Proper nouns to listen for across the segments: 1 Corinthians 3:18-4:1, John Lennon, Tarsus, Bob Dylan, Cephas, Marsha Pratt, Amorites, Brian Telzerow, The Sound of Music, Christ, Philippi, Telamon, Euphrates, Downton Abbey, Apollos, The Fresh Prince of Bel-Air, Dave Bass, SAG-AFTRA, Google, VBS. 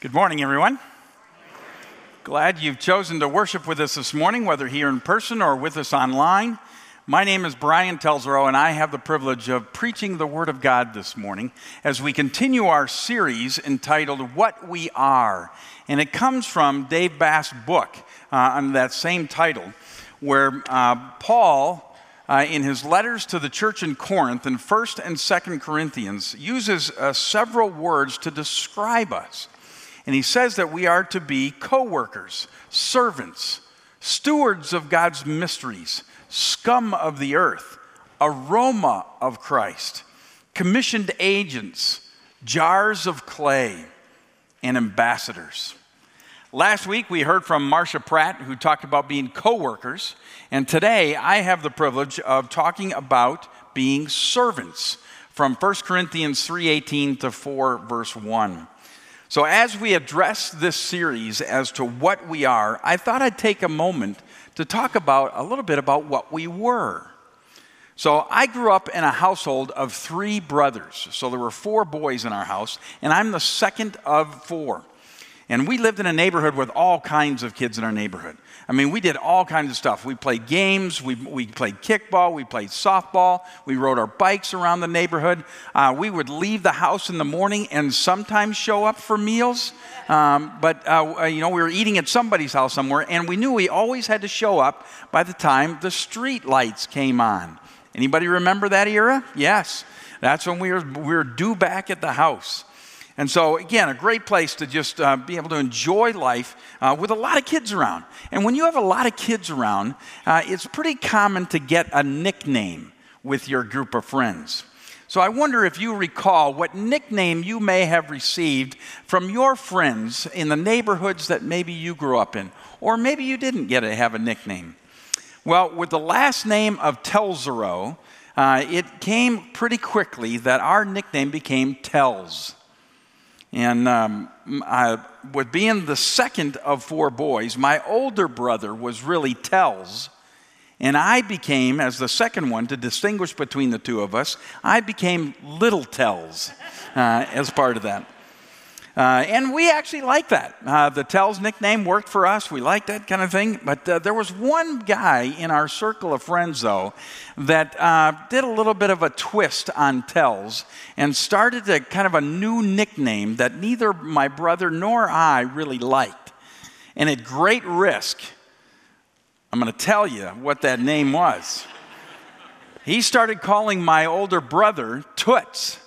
Good morning, everyone. Glad you've chosen to worship with us this morning, whether here in person or with us online. My name is Brian Telzerow, and I have the privilege of preaching the Word of God this morning as we continue our series entitled, What We Are. And it comes from Dave Bass' book under that same title, where Paul, in his letters to the church in Corinth, in 1 and 2 Corinthians, uses several words to describe us. And he says that we are to be co-workers, servants, stewards of God's mysteries, scum of the earth, aroma of Christ, commissioned agents, jars of clay, and ambassadors. Last week, we heard from Marsha Pratt, who talked about being co-workers. And today, I have the privilege of talking about being servants from 1 Corinthians 3:18 to 4, verse 1. So as we address this series as to what we are, I thought I'd take a moment to talk about a little bit about what we were. So I grew up in a household of three brothers. So there were four boys in our house, and I'm the second of four. And we lived in a neighborhood with all kinds of kids in our neighborhood. I mean, we did all kinds of stuff. We played games, we played kickball, we played softball, we rode our bikes around the neighborhood. We would leave the house in the morning and sometimes show up for meals. We were eating at somebody's house somewhere, and we knew we always had to show up by the time the street lights came on. Anybody remember that era? Yes. That's when we were due back at the house. And so, again, a great place to just be able to enjoy life with a lot of kids around. And when you have a lot of kids around, it's pretty common to get a nickname with your group of friends. So I wonder if you recall what nickname you may have received from your friends in the neighborhoods that maybe you grew up in. Or maybe you didn't get to have a nickname. Well, with the last name of Telzerow, it came pretty quickly that our nickname became Telz. And with being the second of four boys, my older brother was really Telz. And I became, as the second one, to distinguish between the two of us, I became Little Telz as part of that. And we actually liked that. The Telz nickname worked for us. We liked that kind of thing. But there was one guy in our circle of friends, though, that did a little bit of a twist on Telz and started a kind of a new nickname that neither my brother nor I really liked. And at great risk, I'm going to tell you what that name was. He started calling my older brother Toots.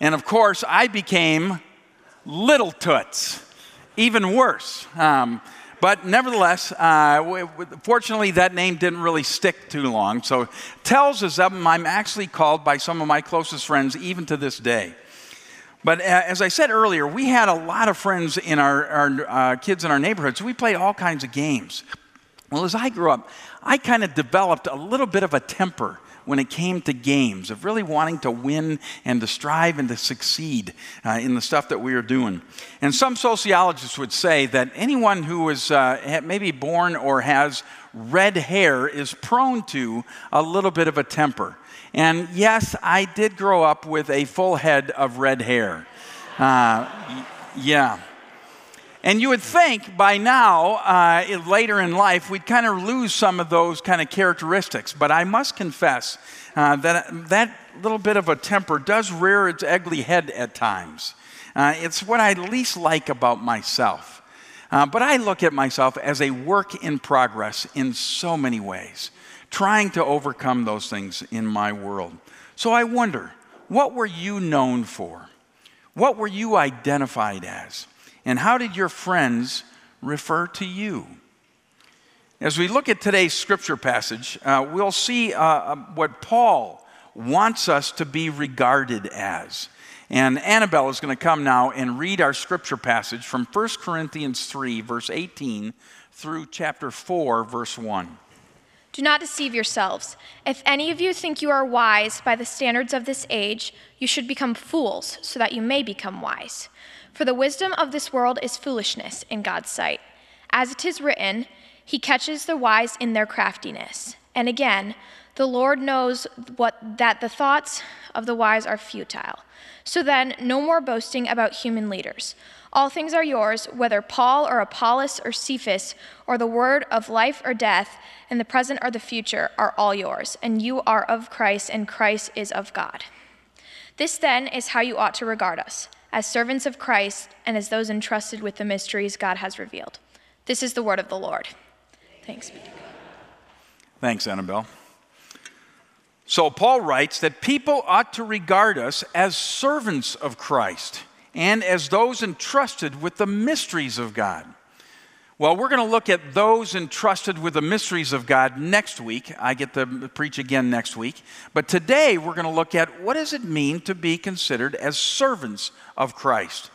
And of course, I became Little Toots, even worse. But nevertheless, fortunately, that name didn't really stick too long. So Telz is something I'm actually called by some of my closest friends, even to this day. But as I said earlier, we had a lot of friends in our kids in our neighborhoods. So we played all kinds of games. Well, as I grew up, I kind of developed a little bit of a temper when it came to games, of really wanting to win and to strive and to succeed in the stuff that we were doing. And some sociologists would say that anyone who is maybe born or has red hair is prone to a little bit of a temper. And yes, I did grow up with a full head of red hair. Yeah. And you would think by now, later in life, we'd kind of lose some of those kind of characteristics. But I must confess that little bit of a temper does rear its ugly head at times. It's what I least like about myself. But I look at myself as a work in progress in so many ways, trying to overcome those things in my world. So I wonder, what were you known for? What were you identified as? And how did your friends refer to you? As we look at today's scripture passage, we'll see what Paul wants us to be regarded as. And Annabelle is going to come now and read our scripture passage from 1 Corinthians 3, verse 18 through chapter 4, verse 1. Do not deceive yourselves. If any of you think you are wise by the standards of this age, you should become fools so that you may become wise. For the wisdom of this world is foolishness in God's sight. As it is written, he catches the wise in their craftiness. And again, The Lord knows that the thoughts of the wise are futile. So then, no more boasting about human leaders. All things are yours, whether Paul or Apollos or Cephas, or the word of life or death, and the present or the future are all yours, and you are of Christ, and Christ is of God. This then is how you ought to regard us, as servants of Christ and as those entrusted with the mysteries God has revealed. This is the word of the Lord. Thanks be to God. Thanks, Annabelle. So Paul writes that people ought to regard us as servants of Christ and as those entrusted with the mysteries of God. Well, we're going to look at those entrusted with the mysteries of God next week. I get to preach again next week. But today we're going to look at what does it mean to be considered as servants of Christ.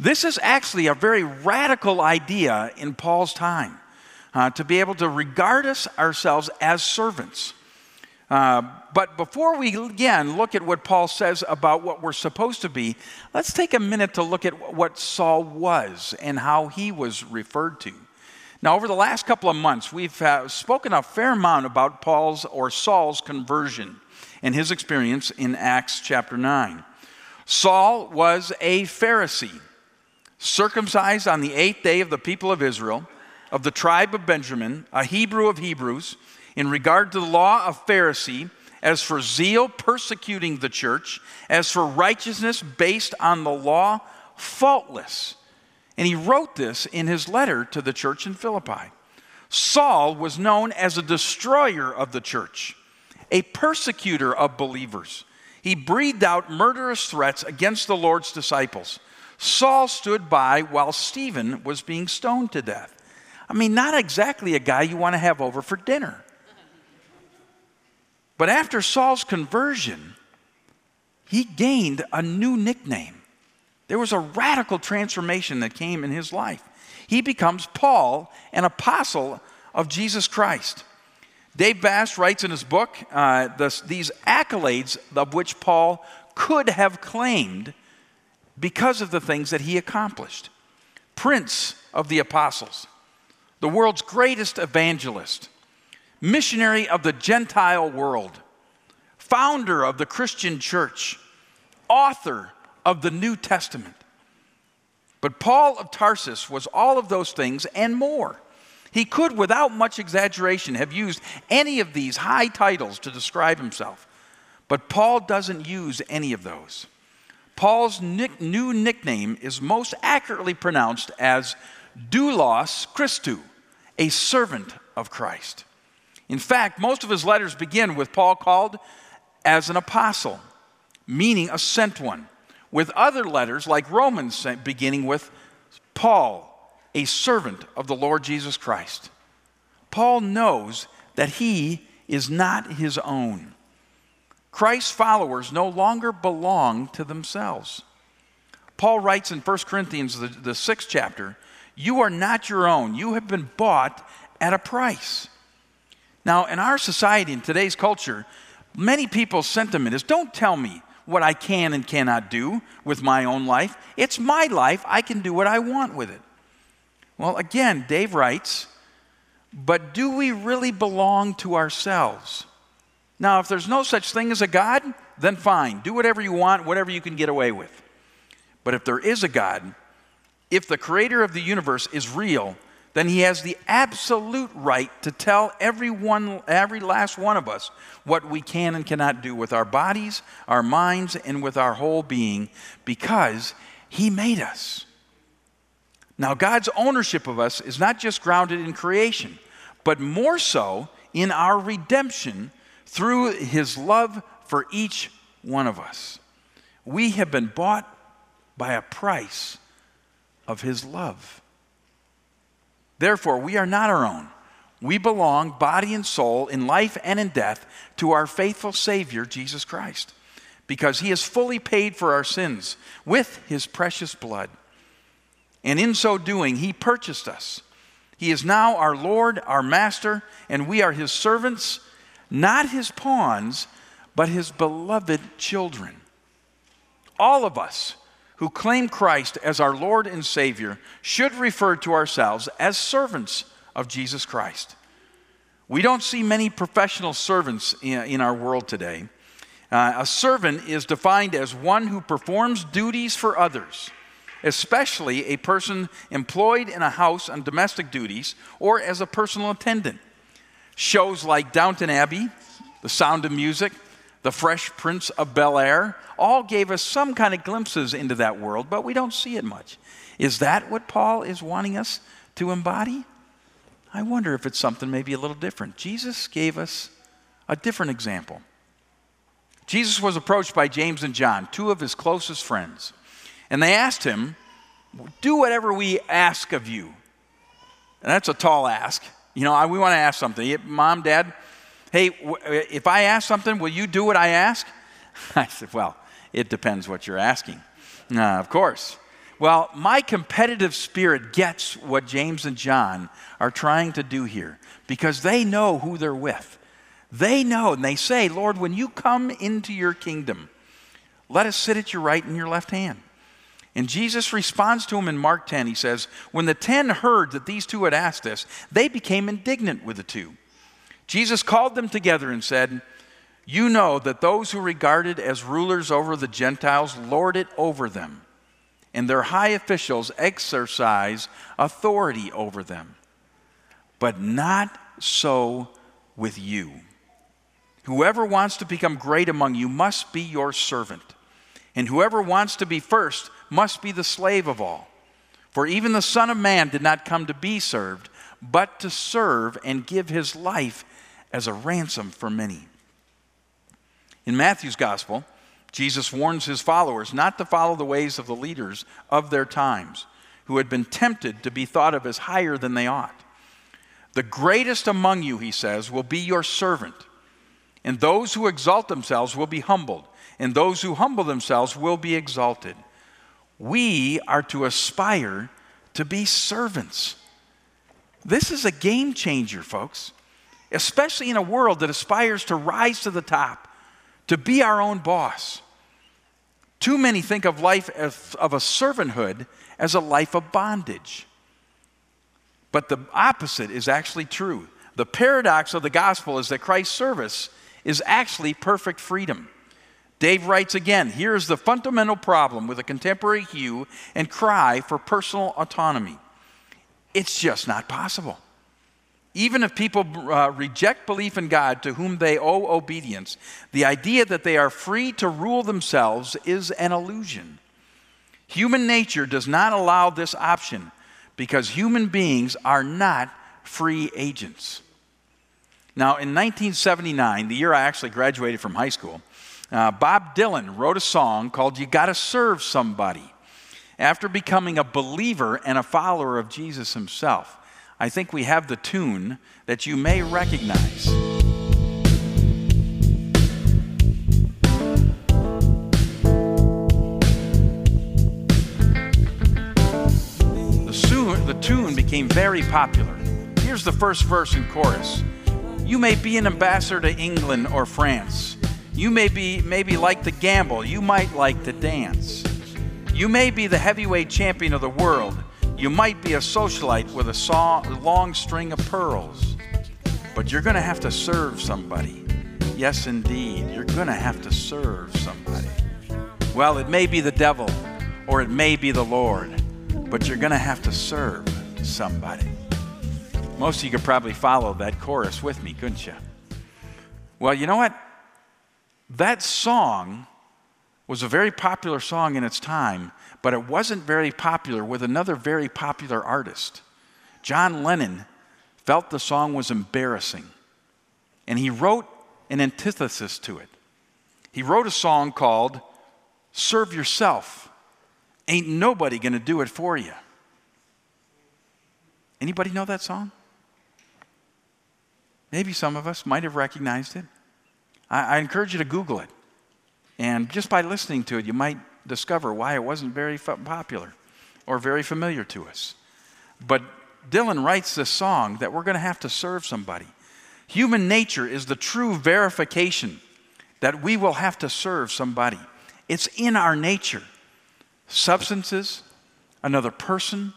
This is actually a very radical idea in Paul's time, to be able to regard ourselves as servants. But before we again look at what Paul says about what we're supposed to be, let's take a minute to look at what Saul was and how he was referred to. Now, over the last couple of months, we've spoken a fair amount about Saul's conversion and his experience in Acts chapter 9. Saul was a Pharisee, circumcised on the 8th day of the people of Israel, of the tribe of Benjamin, a Hebrew of Hebrews, in regard to the law, of Pharisee; as for zeal, persecuting the church; as for righteousness based on the law, faultless. And he wrote this in his letter to the church in Philippi. Saul was known as a destroyer of the church, a persecutor of believers. He breathed out murderous threats against the Lord's disciples. Saul stood by while Stephen was being stoned to death. I mean, not exactly a guy you want to have over for dinner. But after Saul's conversion, he gained a new nickname. There was a radical transformation that came in his life. He becomes Paul, an apostle of Jesus Christ. Dave Bass writes in his book, these accolades of which Paul could have claimed because of the things that he accomplished. Prince of the Apostles, the world's greatest evangelist, missionary of the Gentile world, founder of the Christian church, author of the New Testament. But Paul of Tarsus was all of those things and more. He could, without much exaggeration, have used any of these high titles to describe himself. But Paul doesn't use any of those. Paul's new nickname is most accurately pronounced as doulos Christou, a servant of Christ. In fact, most of his letters begin with Paul called as an apostle, meaning a sent one, with other letters like Romans beginning with Paul, a servant of the Lord Jesus Christ. Paul knows that he is not his own. Christ's followers no longer belong to themselves. Paul writes in 1 Corinthians, the 6th chapter, "You are not your own. You have been bought at a price." Now, in our society, in today's culture, many people's sentiment is, don't tell me what I can and cannot do with my own life. It's my life. I can do what I want with it. Well, again, Dave writes, but do we really belong to ourselves? Now, if there's no such thing as a God, then fine. Do whatever you want, whatever you can get away with. But if there is a God, if the creator of the universe is real, then he has the absolute right to tell every last one of us what we can and cannot do with our bodies, our minds, and with our whole being, because he made us. Now, God's ownership of us is not just grounded in creation, but more so in our redemption through his love for each one of us. We have been bought by a price of his love. Therefore, we are not our own. We belong, body and soul, in life and in death, to our faithful Savior, Jesus Christ, because he has fully paid for our sins with his precious blood. And in so doing, he purchased us. He is now our Lord, our Master, and we are his servants, not his pawns, but his beloved children. All of us who claim Christ as our Lord and Savior should refer to ourselves as servants of Jesus Christ. We don't see many professional servants in our world today. A servant is defined as one who performs duties for others, especially a person employed in a house on domestic duties or as a personal attendant. Shows like Downton Abbey, The Sound of Music, The Fresh Prince of Bel-Air all gave us some kind of glimpses into that world, but we don't see it much. Is that what Paul is wanting us to embody? I wonder if it's something maybe a little different. Jesus gave us a different example. Jesus was approached by James and John, two of his closest friends, and they asked him, "Do whatever we ask of you." And that's a tall ask. You know, we want to ask something. Mom, Dad, hey, if I ask something, will you do what I ask? I said, well, it depends what you're asking. Of course. Well, my competitive spirit gets what James and John are trying to do here because they know who they're with. They know, and they say, Lord, when you come into your kingdom, let us sit at your right and your left hand. And Jesus responds to him in Mark 10. He says, when the 10 heard that these two had asked this, they became indignant with the two. Jesus called them together and said, you know that those who are regarded as rulers over the Gentiles lord it over them, and their high officials exercise authority over them. But not so with you. Whoever wants to become great among you must be your servant, and whoever wants to be first must be the slave of all. For even the Son of Man did not come to be served, but to serve and give his life as a ransom for many. In Matthew's gospel, Jesus warns his followers not to follow the ways of the leaders of their times, who had been tempted to be thought of as higher than they ought. The greatest among you, he says, will be your servant. And those who exalt themselves will be humbled, and those who humble themselves will be exalted. We are to aspire to be servants. This is a game changer, folks, especially in a world that aspires to rise to the top, to be our own boss. Too many think of life of a servanthood as a life of bondage. But the opposite is actually true. The paradox of the gospel is that Christ's service is actually perfect freedom. Dave writes again, here is the fundamental problem with a contemporary hue and cry for personal autonomy. It's just not possible. Even if people reject belief in God to whom they owe obedience, the idea that they are free to rule themselves is an illusion. Human nature does not allow this option because human beings are not free agents. Now, in 1979, the year I actually graduated from high school, Bob Dylan wrote a song called You Gotta Serve Somebody. After becoming a believer and a follower of Jesus himself, I think we have the tune that you may recognize. The tune became very popular. Here's the first verse and chorus. You may be an ambassador to England or France. You may be like to gamble. You might like to dance. You may be the heavyweight champion of the world. You might be a socialite with a long string of pearls. But you're going to have to serve somebody. Yes, indeed, you're going to have to serve somebody. Well, it may be the devil, or it may be the Lord, but you're going to have to serve somebody. Most of you could probably follow that chorus with me, couldn't you? Well, you know what? That song was a very popular song in its time, but it wasn't very popular with another very popular artist. John Lennon felt the song was embarrassing, and he wrote an antithesis to it. He wrote a song called Serve Yourself. Ain't nobody gonna do it for you. Anybody know that song? Maybe some of us might have recognized it. I encourage you to Google it. And just by listening to it, you might discover why it wasn't very popular or very familiar to us. But Dylan writes this song that we're going to have to serve somebody. Human nature is the true verification that we will have to serve somebody. It's in our nature. Substances, another person,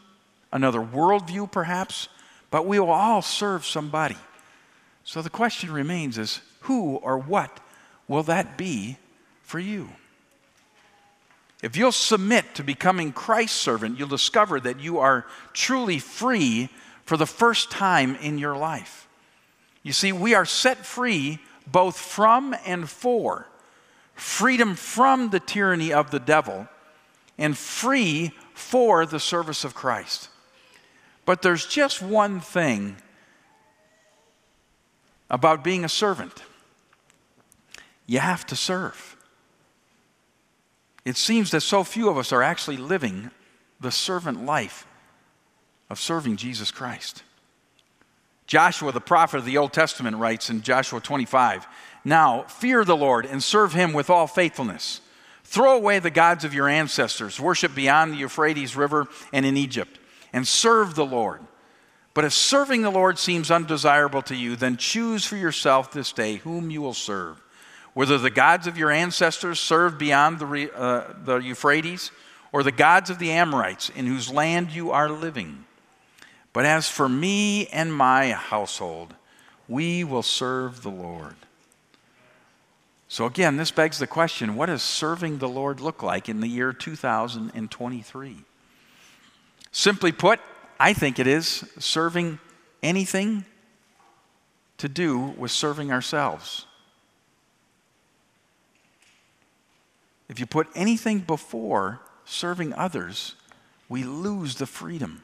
another worldview perhaps, but we will all serve somebody. So the question remains is, who or what will that be for you? If you'll submit to becoming Christ's servant, you'll discover that you are truly free for the first time in your life. You see, we are set free both from and for. Freedom from the tyranny of the devil and free for the service of Christ. But there's just one thing about being a servant. You have to serve. It seems that so few of us are actually living the servant life of serving Jesus Christ. Joshua, the prophet of the Old Testament, writes in Joshua 25, "Now fear the Lord and serve him with all faithfulness. Throw away the gods of your ancestors, worship beyond the Euphrates River and in Egypt, and serve the Lord. But if serving the Lord seems undesirable to you, then choose for yourself this day whom you will serve, whether the gods of your ancestors served beyond the Euphrates or the gods of the Amorites in whose land you are living. But as for me and my household, we will serve the Lord." So again, this begs the question, what does serving the Lord look like in the year 2023? Simply put, I think it is serving anything to do with serving ourselves. If you put anything before serving others, we lose the freedom.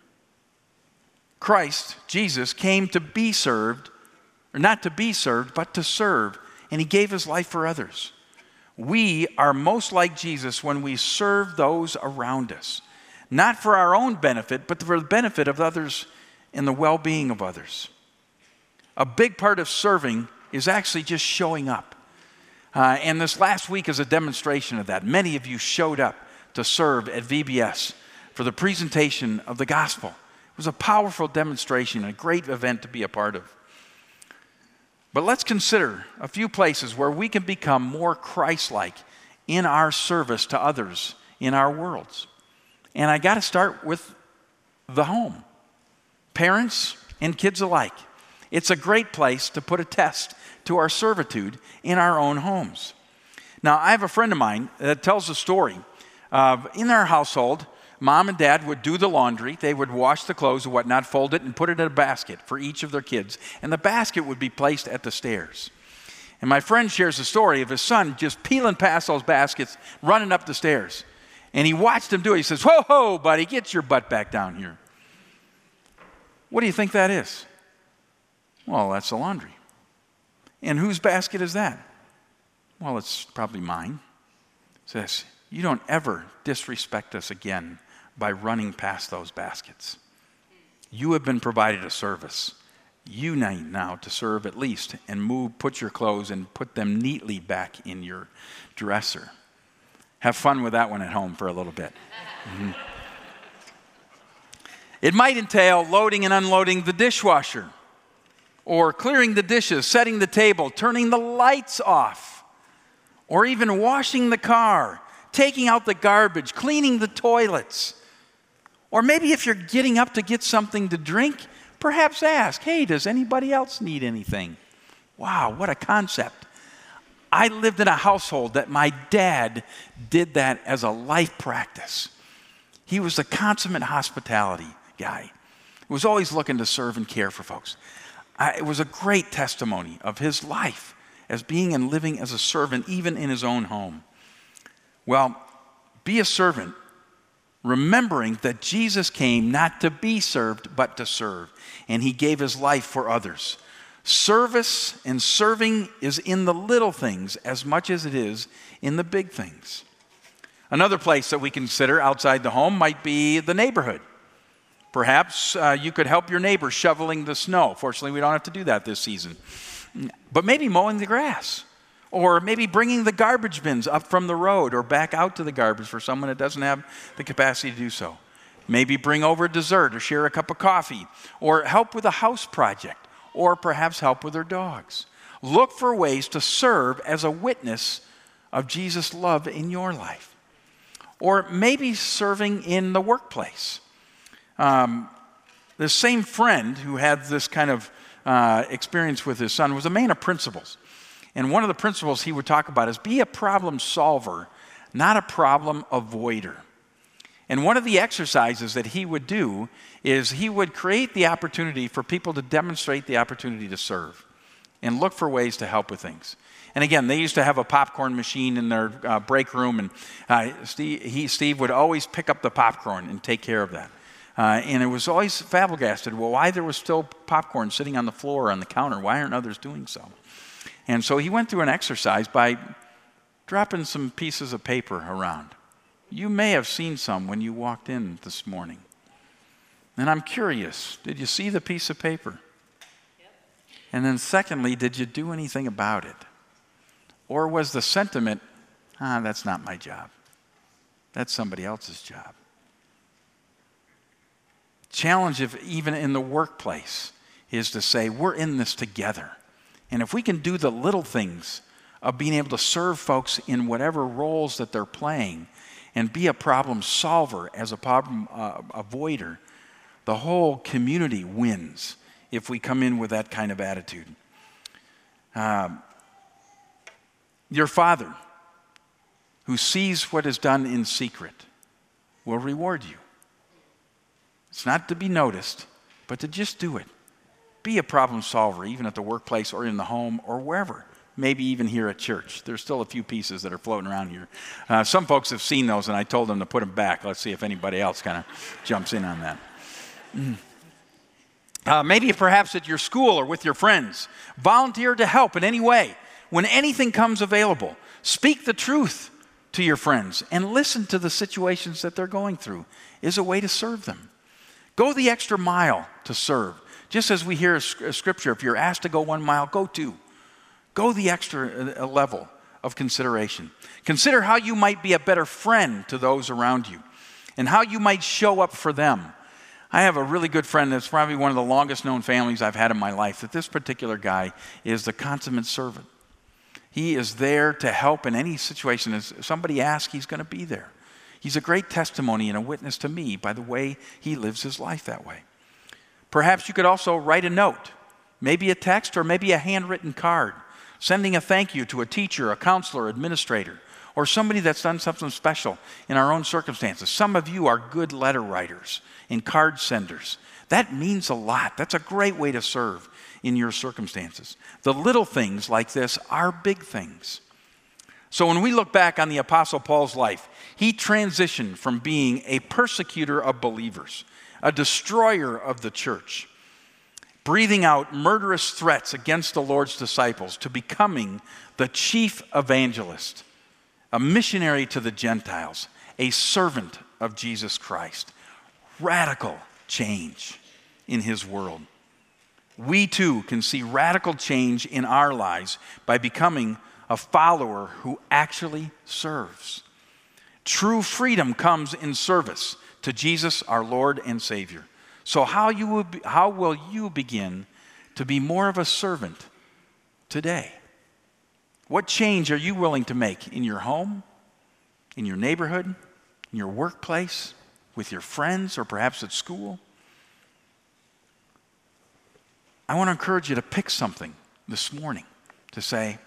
Christ, Jesus, came to be served, or not to be served, but to serve, and he gave his life for others. We are most like Jesus when we serve those around us, not for our own benefit, but for the benefit of others and the well-being of others. A big part of serving is actually just showing up. And this last week is a demonstration of that. Many of you showed up to serve at VBS for the presentation of the gospel. It was a powerful demonstration and a great event to be a part of. But let's consider a few places where we can become more Christ-like in our service to others in our worlds. And I got to start with the home. Parents and kids alike. It's a great place to put a test to our servitude in our own homes. Now, I have a friend of mine that tells a story. In their household, mom and dad would do the laundry. They would wash the clothes and whatnot, fold it, and put it in a basket for each of their kids. And the basket would be placed at the stairs. And my friend shares the story of his son just peeling past those baskets, running up the stairs. And he watched him do it. He says, "Whoa, whoa, buddy, get your butt back down here." What do you think that is? Well, that's the laundry. And whose basket is that? Well, it's probably mine. It says, "You don't ever disrespect us again by running past those baskets. You have been provided a service. You need now to serve at least and move, put your clothes and put them neatly back in your dresser." Have fun with that one at home for a little bit. Mm-hmm. It might entail loading and unloading the dishwasher, or clearing the dishes, setting the table, turning the lights off, or even washing the car, taking out the garbage, cleaning the toilets. Or maybe if you're getting up to get something to drink, perhaps ask, "Hey, does anybody else need anything?" Wow, what a concept. I lived in a household that my dad did that as a life practice. He was a consummate hospitality guy. He was always looking to serve and care for folks. It was a great testimony of his life as being and living as a servant, even in his own home. Well, be a servant, remembering that Jesus came not to be served, but to serve, and he gave his life for others. Service and serving is in the little things as much as it is in the big things. Another place that we consider outside the home might be the neighborhood. Perhaps you could help your neighbor shoveling the snow. Fortunately, we don't have to do that this season. But maybe mowing the grass, or maybe bringing the garbage bins up from the road or back out to the garbage for someone that doesn't have the capacity to do so. Maybe bring over dessert or share a cup of coffee, or help with a house project, or perhaps help with their dogs. Look for ways to serve as a witness of Jesus' love in your life. Or maybe serving in the workplace. This same friend who had this kind of experience with his son, was a man of principles. And one of the principles he would talk about is be a problem solver, not a problem avoider. And one of the exercises that he would do is he would create the opportunity for people to demonstrate the opportunity to serve and look for ways to help with things. And again, they used to have a popcorn machine in their break room, and Steve would always pick up the popcorn and take care of that. And it was always flabbergasted, well, why there was still popcorn sitting on the floor or on the counter? Why aren't others doing so? And so he went through an exercise by dropping some pieces of paper around. You may have seen some when you walked in this morning. And I'm curious, did you see the piece of paper? Yep. And then secondly, did you do anything about it? Or was the sentiment, that's not my job. That's somebody else's job. Challenge, if even in the workplace, is to say, we're in this together. And if we can do the little things of being able to serve folks in whatever roles that they're playing, and be a problem solver as a problem avoider, the whole community wins if we come in with that kind of attitude. Your Father, who sees what is done in secret, will reward you. It's not to be noticed, but to just do it. Be a problem solver, even at the workplace or in the home or wherever. Maybe even here at church. There's still a few pieces that are floating around here. Some folks have seen those, and I told them to put them back. Let's see if anybody else kind of jumps in on that. Maybe perhaps at your school or with your friends. Volunteer to help in any way. When anything comes available, speak the truth to your friends and listen to the situations that they're going through is a way to serve them. Go the extra mile to serve. Just as we hear Scripture, if you're asked to go 1 mile, go 2. Go the extra level of consideration. Consider how you might be a better friend to those around you and how you might show up for them. I have a really good friend that's probably one of the longest known families I've had in my life, that this particular guy is the consummate servant. He is there to help in any situation. If somebody asks, he's going to be there. He's a great testimony and a witness to me by the way he lives his life that way. Perhaps you could also write a note, maybe a text or maybe a handwritten card, sending a thank you to a teacher, a counselor, administrator, or somebody that's done something special in our own circumstances. Some of you are good letter writers and card senders. That means a lot. That's a great way to serve in your circumstances. The little things like this are big things. So when we look back on the Apostle Paul's life, he transitioned from being a persecutor of believers, a destroyer of the church, breathing out murderous threats against the Lord's disciples, to becoming the chief evangelist, a missionary to the Gentiles, a servant of Jesus Christ. Radical change in his world. We too can see radical change in our lives by becoming a follower who actually serves. True freedom comes in service to Jesus, our Lord and Savior. So how will you begin to be more of a servant today? What change are you willing to make in your home, in your neighborhood, in your workplace, with your friends, or perhaps at school? I want to encourage you to pick something this morning to say,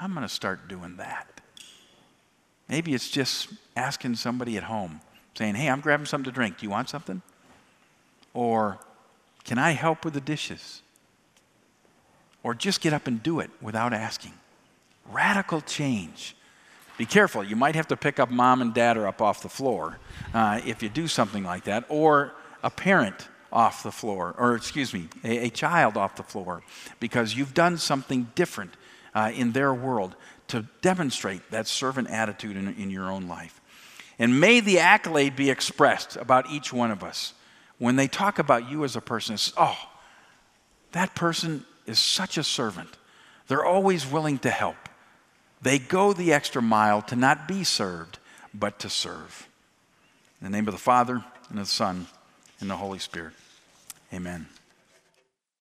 I'm going to start doing that. Maybe it's just asking somebody at home, saying, hey, I'm grabbing something to drink. Do you want something? Or, can I help with the dishes? Or just get up and do it without asking. Radical change. Be careful. You might have to pick up mom and dad or up off the floor if you do something like that. Or a parent off the floor. Or, excuse me, a child off the floor. Because you've done something different in their world to demonstrate that servant attitude in your own life. And may the accolade be expressed about each one of us. When they talk about you as a person, it's, oh, that person is such a servant. They're always willing to help. They go the extra mile to not be served, but to serve. In the name of the Father, and of the Son, and the Holy Spirit. Amen.